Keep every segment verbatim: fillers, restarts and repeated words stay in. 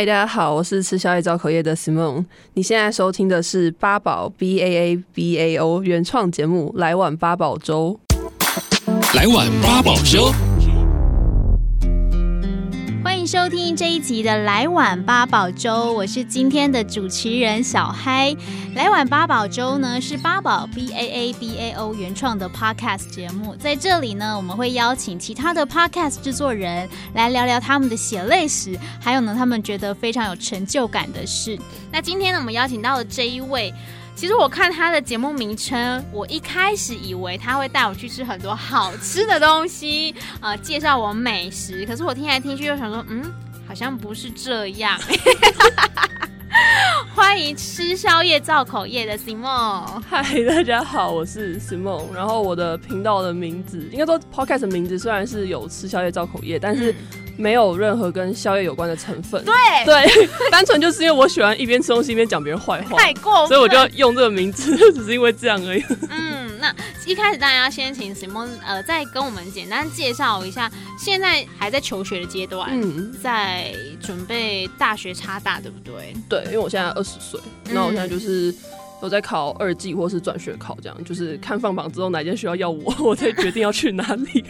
嗨，大家好，我是吃宵夜找口业的 Simone。你现在收听的是八宝 B A A B A O 原创节目《来碗八宝粥》。来碗八宝粥，欢迎收听这一集的《来碗八宝粥》，我是今天的主持人小嗨。来碗八宝粥呢是八宝 B A A B A O 原创的 Podcast 节目，在这里呢我们会邀请其他的 Podcast 制作人来聊聊他们的血泪史，还有呢他们觉得非常有成就感的事。那今天呢我们邀请到了这一位。其实我看他的节目名称，我一开始以为他会带我去吃很多好吃的东西，呃，介绍我美食。可是我听来听去就想说，嗯，好像不是这样。欢迎吃宵夜造口业的 Simone。嗨，大家好，我是 Simone。然后我的频道的名字，应该说 Podcast 的名字虽然是有吃宵夜造口业，但是没有任何跟宵夜有关的成分。对对，单纯就是因为我喜欢一边吃东西一边讲别人坏话，太过分，所以我就用这个名字，只是因为这样而已。嗯，那一开始当然要先请 Simone 呃，再跟我们简单介绍一下，现在还在求学的阶段，嗯，在准备大学插大，对不对？对，因为我现在二十岁，那我现在就是有在考二技或是转学考，这样就是看放榜之后哪间学校要我，我再决定要去哪里。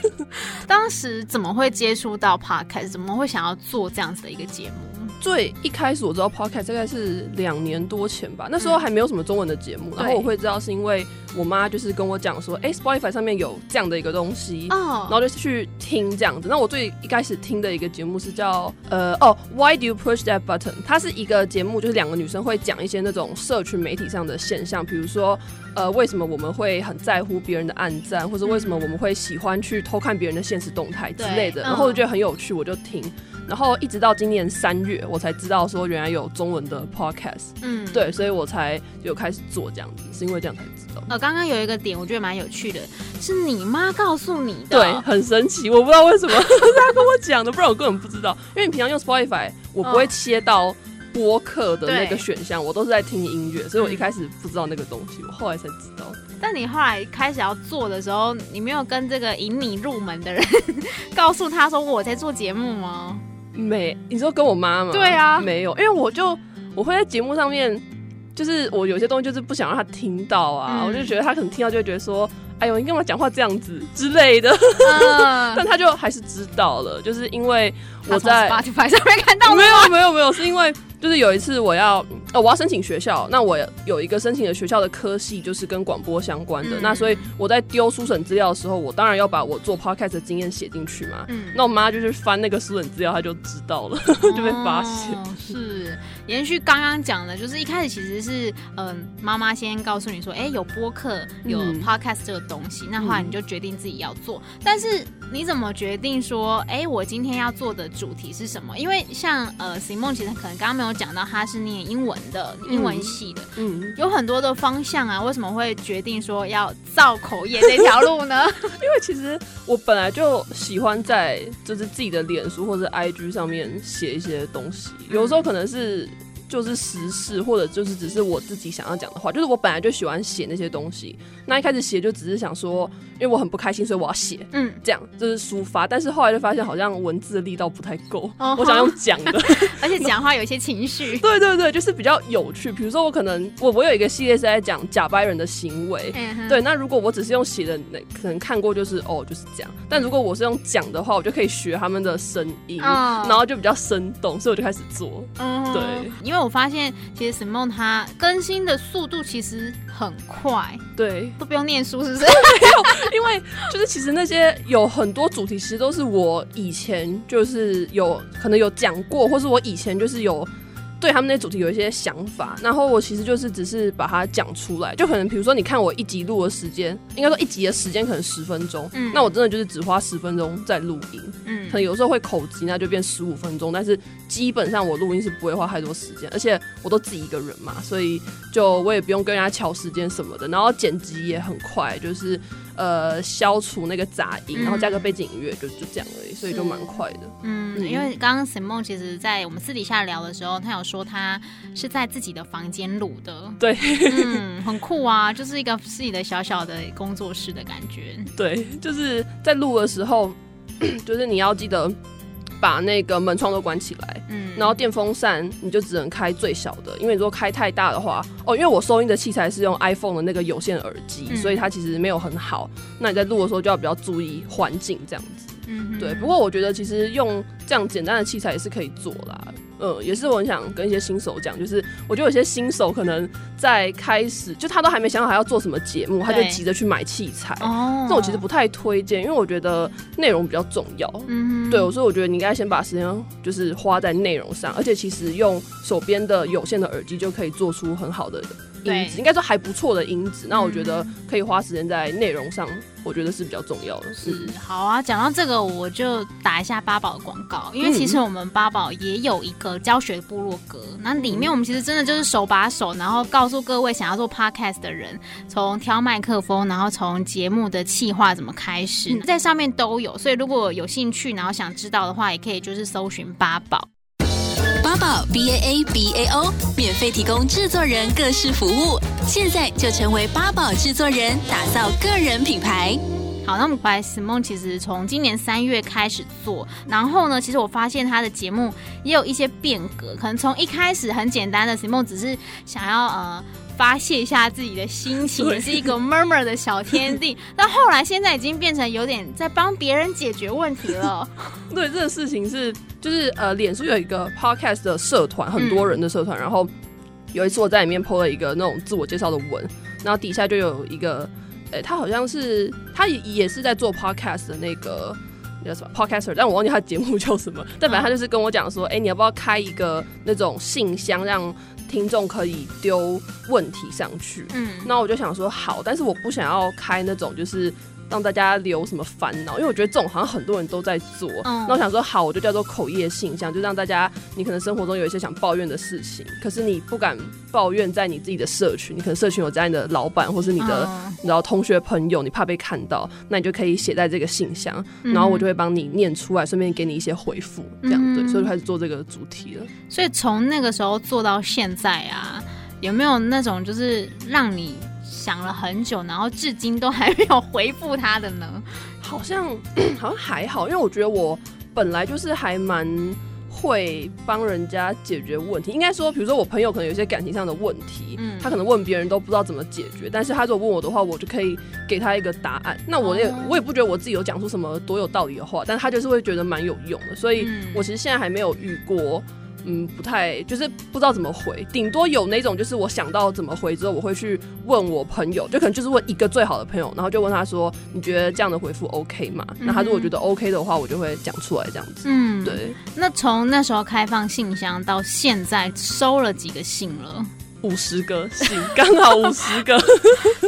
当时怎么会接触到 Podcast？ 怎么会想要做这样子的一个节目？最一开始我知道 Podcast 大概是两年多前吧，那时候还没有什么中文的节目、嗯、然后我会知道是因为我妈就是跟我讲说哎、欸、Spotify 上面有这样的一个东西、哦、然后就去听这样子。那我最一开始听的一个节目是叫呃哦 Why do you push that button？ 它是一个节目，就是两个女生会讲一些那种社群媒体上的现象，比如说呃为什么我们会很在乎别人的按赞，或者为什么我们会喜欢去偷看别人的现实动态之类的，然后我觉得很有趣我就听，然后一直到今年三月我才知道说原来有中文的 podcast， 嗯，对，所以我才有开始做这样子，是因为这样才知道。呃，刚刚有一个点我觉得蛮有趣的，是你妈告诉你的，对，很神奇，我不知道为什么是她跟我讲的，不然我根本不知道，因为你平常用 Spotify 我不会切到播客的那个选项，我都是在听音乐，所以我一开始不知道那个东西，我后来才知道。但你后来开始要做的时候，你没有跟这个引你入门的人告诉他说我在做节目吗？没，你说跟我妈吗？对啊，没有，因为我就我会在节目上面，就是我有些东西就是不想让她听到啊、嗯，我就觉得她可能听到就会觉得说，哎呦，你干嘛讲话这样子之类的，嗯、但她就还是知道了，就是因为我在 Spotify 上面看到，没有没有没有，是因为就是有一次我要呃、哦、我要申请学校，那我有一个申请的学校的科系就是跟广播相关的，嗯、那所以我在丢书审资料的时候，我当然要把我做 podcast 的经验写进去嘛。嗯、那我妈就是翻那个书审资料，她就知道了，哦、就被发现。是延续刚刚讲的，就是一开始其实是嗯妈妈先告诉你说，哎、欸、有播客有 podcast 这个东西，嗯、那后来你就决定自己要做，嗯、但是你怎么决定说，哎、欸、我今天要做的主题是什么？因为像呃 Simone 其实可能刚刚没有讲到，她是念英文的英文系的，嗯嗯，有很多的方向啊，为什么会决定说要造口业这条路呢？因为其实我本来就喜欢在就是自己的脸书或者 I G 上面写一些东西，有时候可能是就是时事，或者就是只是我自己想要讲的话，就是我本来就喜欢写那些东西，那一开始写就只是想说因为我很不开心所以我要写，嗯，这样就是抒发，但是后来就发现好像文字的力道不太够，哦，我想用讲的而且讲话有一些情绪对对对，就是比较有趣，比如说我可能 我, 我有一个系列是在讲假掰人的行为，嗯，对，那如果我只是用写的可能看过就是哦就是这样，但如果我是用讲的话我就可以学他们的声音，哦，然后就比较生动，所以我就开始做，嗯，对，因为我发现其实 Simone 她更新的速度其实很快，对，都不用念书是不是？因为就是其实那些有很多主题其实都是我以前就是有可能有讲过，或是我以前就是有对他们那主题有一些想法，然后我其实就是只是把它讲出来，就可能比如说你看我一集录的时间，应该说一集的时间可能十分钟，嗯，那我真的就是只花十分钟在录音，嗯，可能有时候会口急那就变十五分钟，但是基本上我录音是不会花太多时间，而且我都自己一个人嘛，所以就我也不用跟人家抢时间什么的，然后剪辑也很快，就是呃，消除那个杂音，然后加个背景音乐，嗯，就就这样而已，所以就蛮快的。嗯，嗯因为刚刚 Simone 其实，在我们私底下聊的时候，他有说他是在自己的房间录的，对，嗯，很酷啊，就是一个自己的小小的工作室的感觉。对，就是在录的时候，就是你要记得。把那个门窗都关起来，嗯，然后电风扇你就只能开最小的，因为如果开太大的话，哦，因为我收音的器材是用 iPhone 的那个有线耳机，嗯，所以它其实没有很好，那你在录的时候就要比较注意环境这样子，嗯，对。不过我觉得其实用这样简单的器材也是可以做啦，嗯，也是我很想跟一些新手讲，就是我觉得有些新手可能在开始就他都还没想好还要做什么节目，他就急着去买器材，哦，这种其实不太推荐，因为我觉得内容比较重要，嗯，对，所以我觉得你应该先把时间就是花在内容上，而且其实用手边的有线的耳机就可以做出很好的音质，应该说还不错的音质，那我觉得可以花时间在内容上，我觉得是比较重要的。是，嗯，好啊，讲到这个我就打一下BAABAO的广告，因为其实我们BAABAO也有一个教学部落格，那里面我们其实真的就是手把手，然后告诉各位想要做 podcast 的人，从挑麦克风，然后从节目的企划怎么开始，嗯，在上面都有，所以如果有兴趣然后想知道的话，也可以就是搜寻BAABAO BAABAO B A A B A O 免费提供制作人各式服务，现在就成为BAABAO制作人，打造个人品牌。好，那我们白 Simone 其实从今年三月开始做，然后呢，其实我发现他的节目也有一些变革，可能从一开始很简单的 Simone 只是想要呃发泄一下自己的心情，也是一个 murmur 的小天地，但后来现在已经变成有点在帮别人解决问题了。对，这个事情是就是呃，脸书有一个 podcast 的社团，很多人的社团，嗯，然后有一次我在里面 po 了一个那种自我介绍的文，然后底下就有一个。欸，他好像是他也是在做 podcast 的那个叫什么 podcaster， 但我忘记他节目叫什么，但反正他就是跟我讲说，哎，欸，你要不要开一个那种信箱让听众可以丢问题上去，嗯，那我就想说好，但是我不想要开那种就是让大家留什么烦恼，因为我觉得这种好像很多人都在做，嗯，那我想说好，我就叫做口业信箱，就让大家你可能生活中有一些想抱怨的事情，可是你不敢抱怨在你自己的社群，你可能社群有在你的老板或是你的，嗯，你知道同学朋友，你怕被看到，那你就可以写在这个信箱，然后我就会帮你念出来，顺便给你一些回复这样，嗯，对，所以就开始做这个主题了。所以从那个时候做到现在啊，有没有那种就是让你想了很久，然后至今都还没有回复他的呢？好像好像还好，因为我觉得我本来就是还蛮会帮人家解决问题。应该说，比如说我朋友可能有些感情上的问题，嗯，他可能问别人都不知道怎么解决，但是他如果问我的话，我就可以给他一个答案。那我也，哦，我也不觉得我自己有讲出什么多有道理的话，但他就是会觉得蛮有用的。所以我其实现在还没有遇过。嗯，不太就是不知道怎么回，顶多有那种就是我想到怎么回之后，我会去问我朋友，就可能就是问一个最好的朋友，然后就问他说你觉得这样的回复 OK 吗？那他如果觉得 OK 的话，我就会讲出来这样子。嗯，对。那从那时候开放信箱到现在，收了几个信了？五十个信，刚好五十个，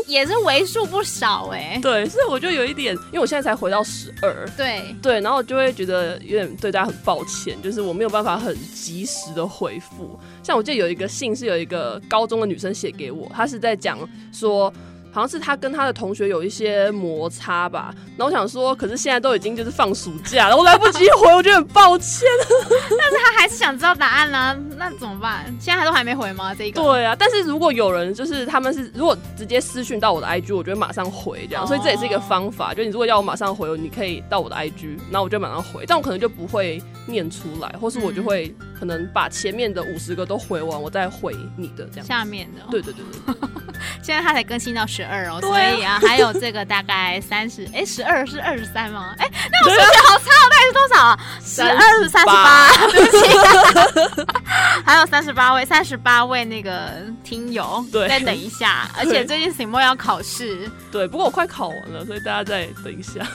也是为数不少哎，欸。对，所以我就有一点，因为我现在才回到十二，对对，然后我就会觉得有点对大家很抱歉，就是我没有办法很及时的回复。像我记得有一个信是有一个高中的女生写给我，她是在讲说。好像是他跟他的同学有一些摩擦吧，然后我想说，可是现在都已经就是放暑假了，我来不及回，我觉得很抱歉。但是他还是想知道答案啊，那怎么办？现在他都还没回吗？这个？对啊，但是如果有人就是他们是如果直接私讯到我的 I G， 我就会马上回这样， oh. 所以这也是一个方法。就你如果要我马上回，你可以到我的 I G， 然后我就马上回，但我可能就不会念出来，或是我就会可能把前面的五十个都回完，我再回你的这样。下面的、哦。对对对 对, 對。现在他才更新到十二哦，所以啊，还有这个大概三十，哎，十二是二十三吗？哎，那我数学好差哦，大概是多少啊？十二是三十八，对不起，还有三十八位，三十八位那个听友，对，再等一下，而且最近 Simone 要考试，对，不过我快考完了，所以大家再等一下。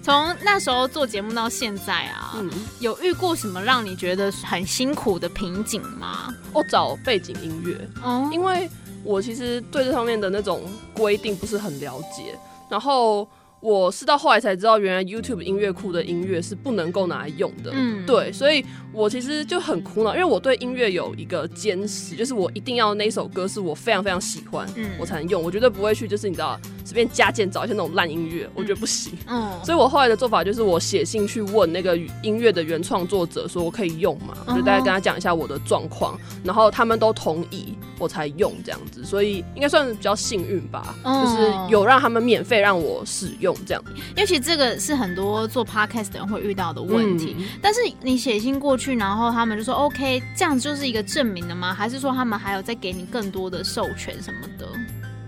从那时候做节目到现在啊、嗯，有遇过什么让你觉得很辛苦的瓶颈吗？我找背景音乐，哦、因为。我其实对这方面的那种规定不是很了解，然后我是到后来才知道，原来 YouTube 音乐库的音乐是不能够拿来用的，嗯，对，所以我其实就很苦恼，因为我对音乐有一个坚持，就是我一定要那首歌是我非常非常喜欢，嗯，我才能用，我绝对不会去就是你知道随便加键找一些那种烂音乐，我觉得不行，嗯，所以我后来的做法就是我写信去问那个音乐的原创作者，说我可以用嘛，就大概跟他讲一下我的状况，然后他们都同意。我才用这样子，所以应该算是比较幸运吧、嗯、就是有让他们免费让我使用这样。因为其实这个是很多做 podcast 的人会遇到的问题、嗯、但是你写信过去然后他们就说 OK 这样就是一个证明了吗？还是说他们还有再给你更多的授权什么的？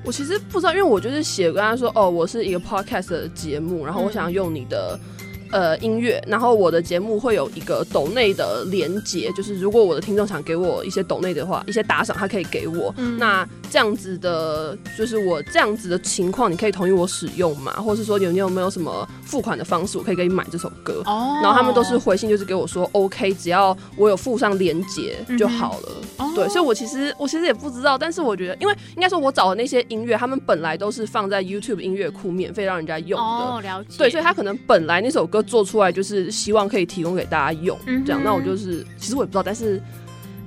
我其实不知道，因为我就是写跟他说哦，我是一个 podcast 的节目，然后我想用你的、嗯呃，音乐，然后我的节目会有一个抖内的连结，就是如果我的听众想给我一些抖内的话，一些打赏他可以给我、嗯、那这样子的就是我这样子的情况你可以同意我使用吗？或是说你有没有什么付款的方式我可以给你买这首歌、哦、然后他们都是回信就是给我说 OK 只要我有附上连结就好了、嗯、对，所以我其实我其实也不知道，但是我觉得因为应该说我找的那些音乐他们本来都是放在 YouTube 音乐库免费让人家用的、哦、了解，对，所以他可能本来那首歌做出来就是希望可以提供给大家用、嗯、这样。那我就是其实我也不知道，但是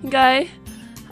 应该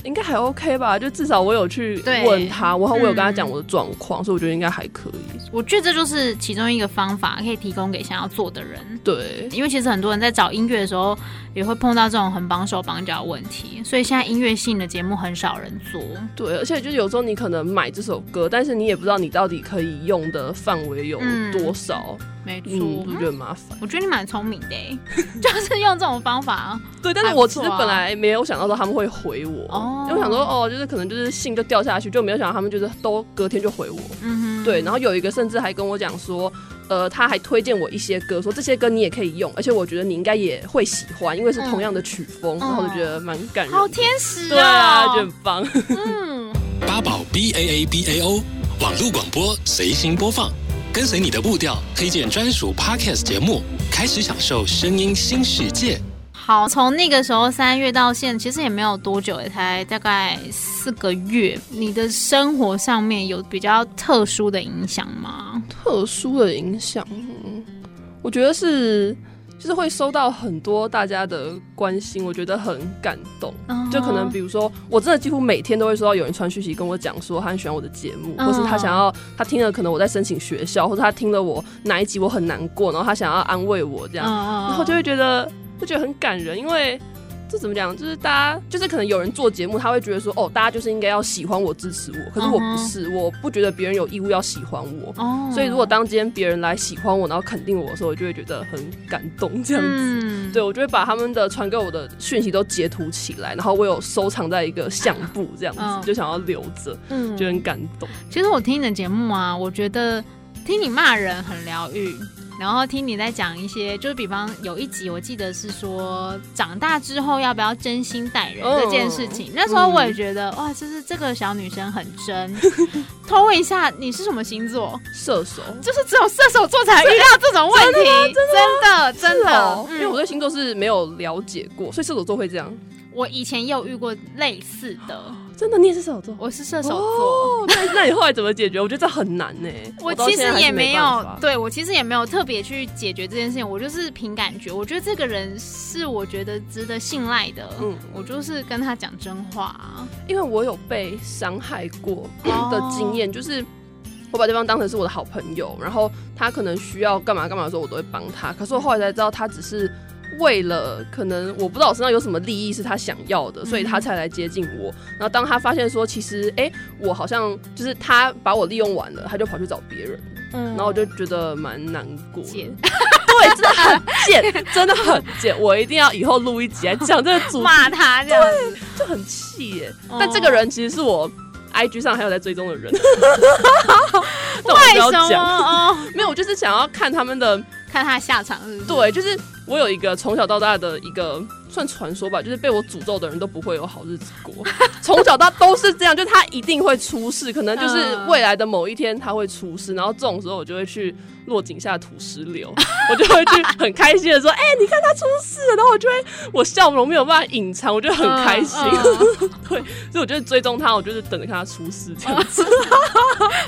应该还 OK 吧，就至少我有去问他，我我有跟他讲我的状况、嗯、所以我觉得应该还可以。我觉得这就是其中一个方法可以提供给想要做的人。对，因为其实很多人在找音乐的时候也会碰到这种很绑手绑脚的问题，所以现在音乐性的节目很少人做。对，而且就是有时候你可能买这首歌但是你也不知道你到底可以用的范围有多少、嗯没错、嗯，我觉得麻烦。我觉得你蛮聪明的、欸，就是用这种方法、啊。对，但是我其实本来没有想到说他们会回我，哦、因为我想说哦，就是可能就是信就掉下去，就没有想到他们就是都隔天就回我。嗯哼。对，然后有一个甚至还跟我讲说，呃，他还推荐我一些歌，说这些歌你也可以用，而且我觉得你应该也会喜欢，因为是同样的曲风，嗯、然后我就觉得蛮感人的。好天使哦！对啊，就很棒。嗯。BAABAO B A A B A O 网路广播随心播放。跟随你的步调，推荐专属 Podcast 节目，开始享受声音新世界。好，从那个时候三月到现在，其实也没有多久，也才大概四个月。你的生活上面有比较特殊的影响吗？特殊的影响，我觉得是，就是会收到很多大家的关心，我觉得很感动。Uh-huh. 就可能比如说，我真的几乎每天都会收到有人传讯息跟我讲说他很喜欢我的节目， uh-huh. 或是他想要他听了可能我在申请学校，或者他听了我哪一集我很难过，然后他想要安慰我这样， uh-huh. 然后就会觉得会觉得很感人，因为。这怎么讲？就是大家，就是可能有人做节目，他会觉得说，哦，大家就是应该要喜欢我、支持我。可是我不是， uh-huh. 我不觉得别人有义务要喜欢我。Oh. 所以如果当今天别人来喜欢我，然后肯定我的时候，我就会觉得很感动，这样子。嗯、对，我就会把他们的传给我的讯息都截图起来，然后我有收藏在一个相簿，这样子、uh-huh. 就想要留着，嗯，就很感动。其实我听你的节目啊，我觉得听你骂人很疗愈。然后听你在讲一些，就是比方有一集我记得是说长大之后要不要真心待人这件事情、哦、那时候我也觉得、嗯、哇，就是这个小女生很真。偷问一下，你是什么星座？射手。就是只有射手座才遇到这种问题。真的真的、哦嗯、因为我对星座是没有了解过，所以射手座会这样。我以前也有遇过类似的。真的，你也是射手座？我是射手座、哦、那, 那你后来怎么解决？我觉得这很难耶、欸、我其实也没有沒对我其实也没有特别去解决这件事情，我就是凭感觉，我觉得这个人是我觉得值得信赖的、嗯、我就是跟他讲真话、啊、因为我有被伤害过的经验、哦、就是我把对方当成是我的好朋友，然后他可能需要干嘛干嘛的时候我都会帮他，可是我后来才知道他只是为了可能我不知道我身上有什么利益是他想要的，所以他才来接近我。然后当他发现说其实哎、欸，我好像就是他把我利用完了，他就跑去找别人、嗯、然后我就觉得蛮难过的。对，真的很贱，真的很贱。我一定要以后录一集来讲这个主题，骂他这样子就很气耶、哦、但这个人其实是我I G 上还有在追踪的人。为什么？没有，我就是想要看他们的，看他的下场是不是？对，就是我有一个从小到大的一个算传说吧，就是被我诅咒的人都不会有好日子过，从小到都是这样，就是他一定会出事，可能就是未来的某一天他会出事，然后这种时候我就会去落井下土石流，我就会去很开心的说，哎、欸，你看他出事了，然后我就会我笑容没有办法隐藏，我就很开心。对，所以我就追踪他，我就是等着看他出事这样子。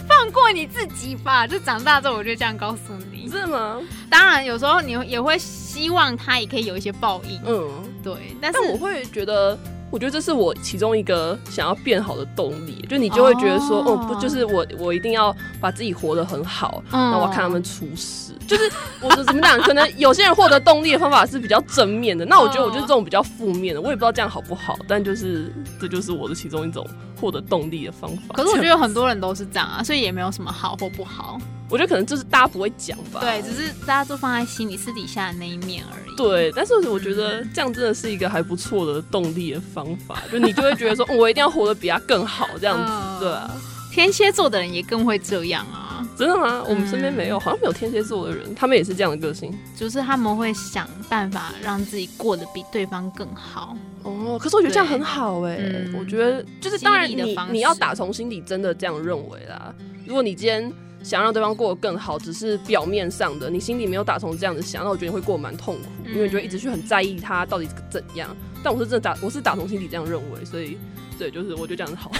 放过你自己吧，就长大之后我就这样告诉你。是吗？当然，有时候你也会希望他也可以有一些报应。嗯。对，但是但我会觉得我觉得这是我其中一个想要变好的动力，就你就会觉得说 oh. 哦，不就是我我一定要把自己活得很好，然后我看他们出事， oh. 就是我怎么讲，可能有些人获得动力的方法是比较正面的，那我觉得我就是这种比较负面的，我也不知道这样好不好，但就是这就是我的其中一种获得动力的方法。可是我觉得很多人都是这样啊，所以也没有什么好或不好，我觉得可能就是大家不会讲吧，对，只是大家都放在心里私底下的那一面而已。对，但是我觉得这样真的是一个还不错的动力的方法，就你就会觉得说、嗯、我一定要活得比他更好这样子、呃、对啊，天蝎座的人也更会这样啊。真的吗？我们身边没有、嗯、好像没有天蝎座的人，他们也是这样的个性，就是他们会想办法让自己过得比对方更好。哦，可是我觉得这样很好欸、嗯、我觉得就是当然 你, 你要打从心底真的这样认为啦，如果你今天想让对方过得更好，只是表面上的，你心里没有打从这样子想，那我觉得你会过得蛮痛苦、嗯、因为你就一直去很在意他到底怎样，但我是真的打我是打从心底这样认为，所以对，就是我觉得这样好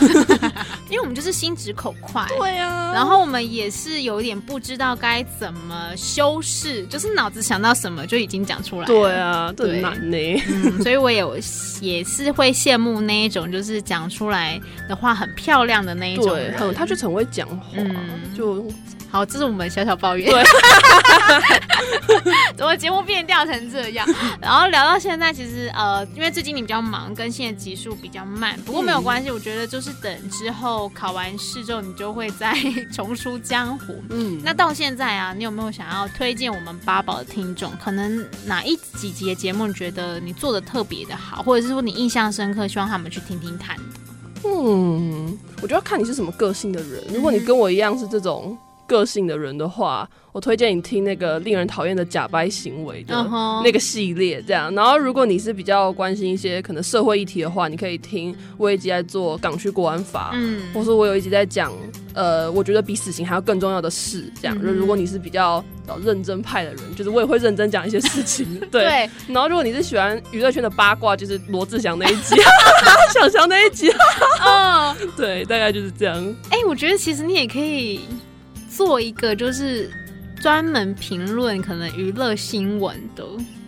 因为我们就是心直口快，对啊，然后我们也是有点不知道该怎么修饰，就是脑子想到什么就已经讲出来了，对啊，这很难耶、嗯、所以我也也是会羡慕那一种就是讲出来的话很漂亮的那一种人，对，他就很会讲话、嗯、就好，这是我们小小抱怨，对怎么节目变调成这样然后聊到现在其实呃，因为最近你比较忙，更新的集数比较慢，不过没有关系，我觉得就是等之后考完试之后你就会再重出江湖。嗯，那到现在啊，你有没有想要推荐我们BAABAO的听众，可能哪一几集的节目你觉得你做的特别的好，或者是说你印象深刻，希望他们去听听看？嗯，我觉得看你是什么个性的人，如果你跟我一样是这种个性的人的话，我推荐你听那个令人讨厌的假掰行为的那个系列这样，然后如果你是比较关心一些可能社会议题的话，你可以听我有一集在做港区国安法、嗯、或是我有一集在讲呃，我觉得比死刑还要更重要的事这样、嗯、如果你是比较认真派的人，就是我也会认真讲一些事情对, 对，然后如果你是喜欢娱乐圈的八卦，就是罗志祥那一集小翔那一集哦，对，大概就是这样。哎、欸，我觉得其实你也可以做一个就是专门评论可能娱乐新闻的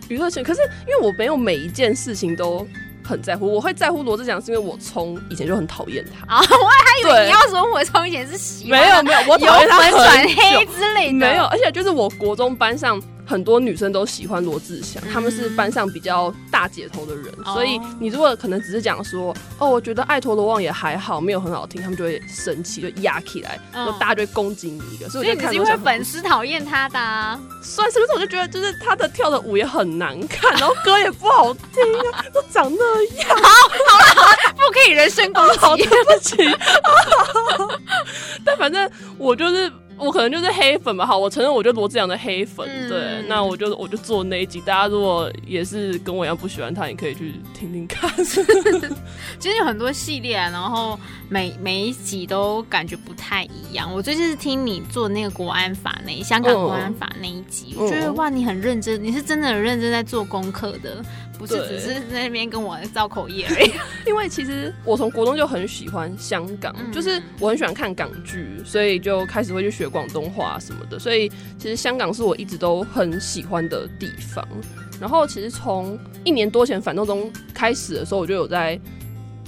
娱乐新闻，可是因为我没有每一件事情都很在乎，我会在乎罗志祥是因为我从以前就很讨厌他啊、哦，我还以为你要说我从以前是喜欢他，没有没有，我讨厌他很久，转黑之类的，没有，而且就是我国中班上很多女生都喜欢罗志祥、嗯、他们是班上比较大姐头的人、哦、所以你如果可能只是讲说哦我觉得爱陀罗旺也还好，没有很好听，他们就会生气，就压起来、嗯、然后大家就会攻击你一个，所以我就看因为粉丝讨厌他的啊，算是，可是我就觉得就是他的跳的舞也很难看，然后歌也不好听啊都长那样好好了好了，不可以人身攻击、哦、好对不起、哦、但反正我就是我可能就是黑粉吧，好，我承认我就是罗志祥的黑粉、嗯、对，那我就我就做那一集，大家如果也是跟我一样不喜欢他，你可以去听听看其实有很多系列、啊、然后 每, 每一集都感觉不太一样，我最近是听你做那个国安法那香港国安法那一集、嗯、我觉得哇你很认真，你是真的很认真在做功课的，不是只是在那边跟我造口业而已因为其实我从国中就很喜欢香港、嗯、就是我很喜欢看港剧，所以就开始会去学广东话什么的，所以其实香港是我一直都很喜欢的地方。然后其实从一年多前反动中开始的时候，我就有在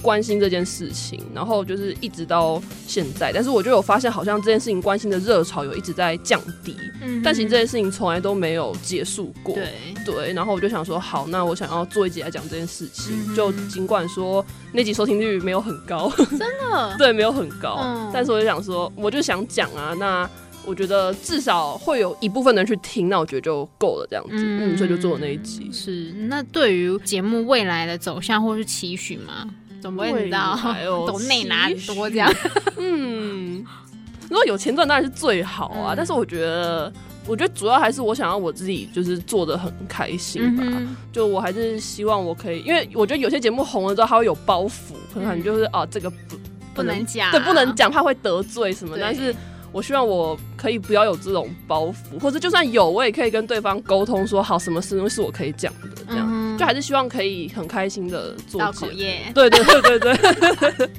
关心这件事情，然后就是一直到现在，但是我就有发现好像这件事情关心的热潮有一直在降低、嗯、但其实这件事情从来都没有结束过， 对, 对，然后我就想说好，那我想要做一集来讲这件事情、嗯、就尽管说那集收听率没有很高，真的对，没有很高、嗯、但是我就想说我就想讲啊，那我觉得至少会有一部分人去听，那我觉得就够了这样子，嗯，嗯，所以就做了那一集。是，那对于节目未来的走向或是期许吗？总不会你知道抖内拿多这样嗯，如果有钱赚当然是最好啊、嗯、但是我觉得我觉得主要还是我想要我自己就是做得很开心吧、嗯、就我还是希望我可以，因为我觉得有些节目红了之后它会有包袱，可能就是、嗯、啊这个不不能讲，对，不能讲怕会得罪什么，但是我希望我可以不要有这种包袱，或者就算有我也可以跟对方沟通说好什么事是我可以讲的这样、嗯、就还是希望可以很开心的做到口业，对对对对对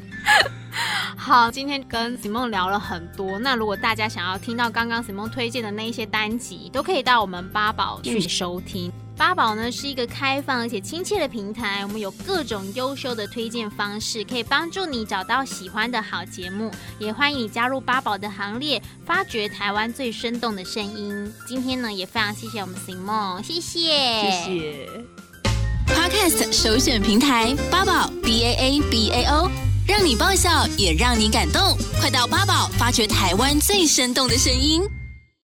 好，今天跟 Simone 聊了很多，那如果大家想要听到刚刚 Simone 推荐的那一些单集，都可以到我们BAABAO去收听。BAABAO呢是一个开放而且亲切的平台，我们有各种优秀的推荐方式，可以帮助你找到喜欢的好节目，也欢迎你加入BAABAO的行列，发掘台湾最生动的声音。今天呢也非常谢谢我们 Simone， 谢谢谢谢。 Podcast 首选平台BAABAO B A A B A O， 让你爆笑也让你感动，快到BAABAO发掘台湾最生动的声音。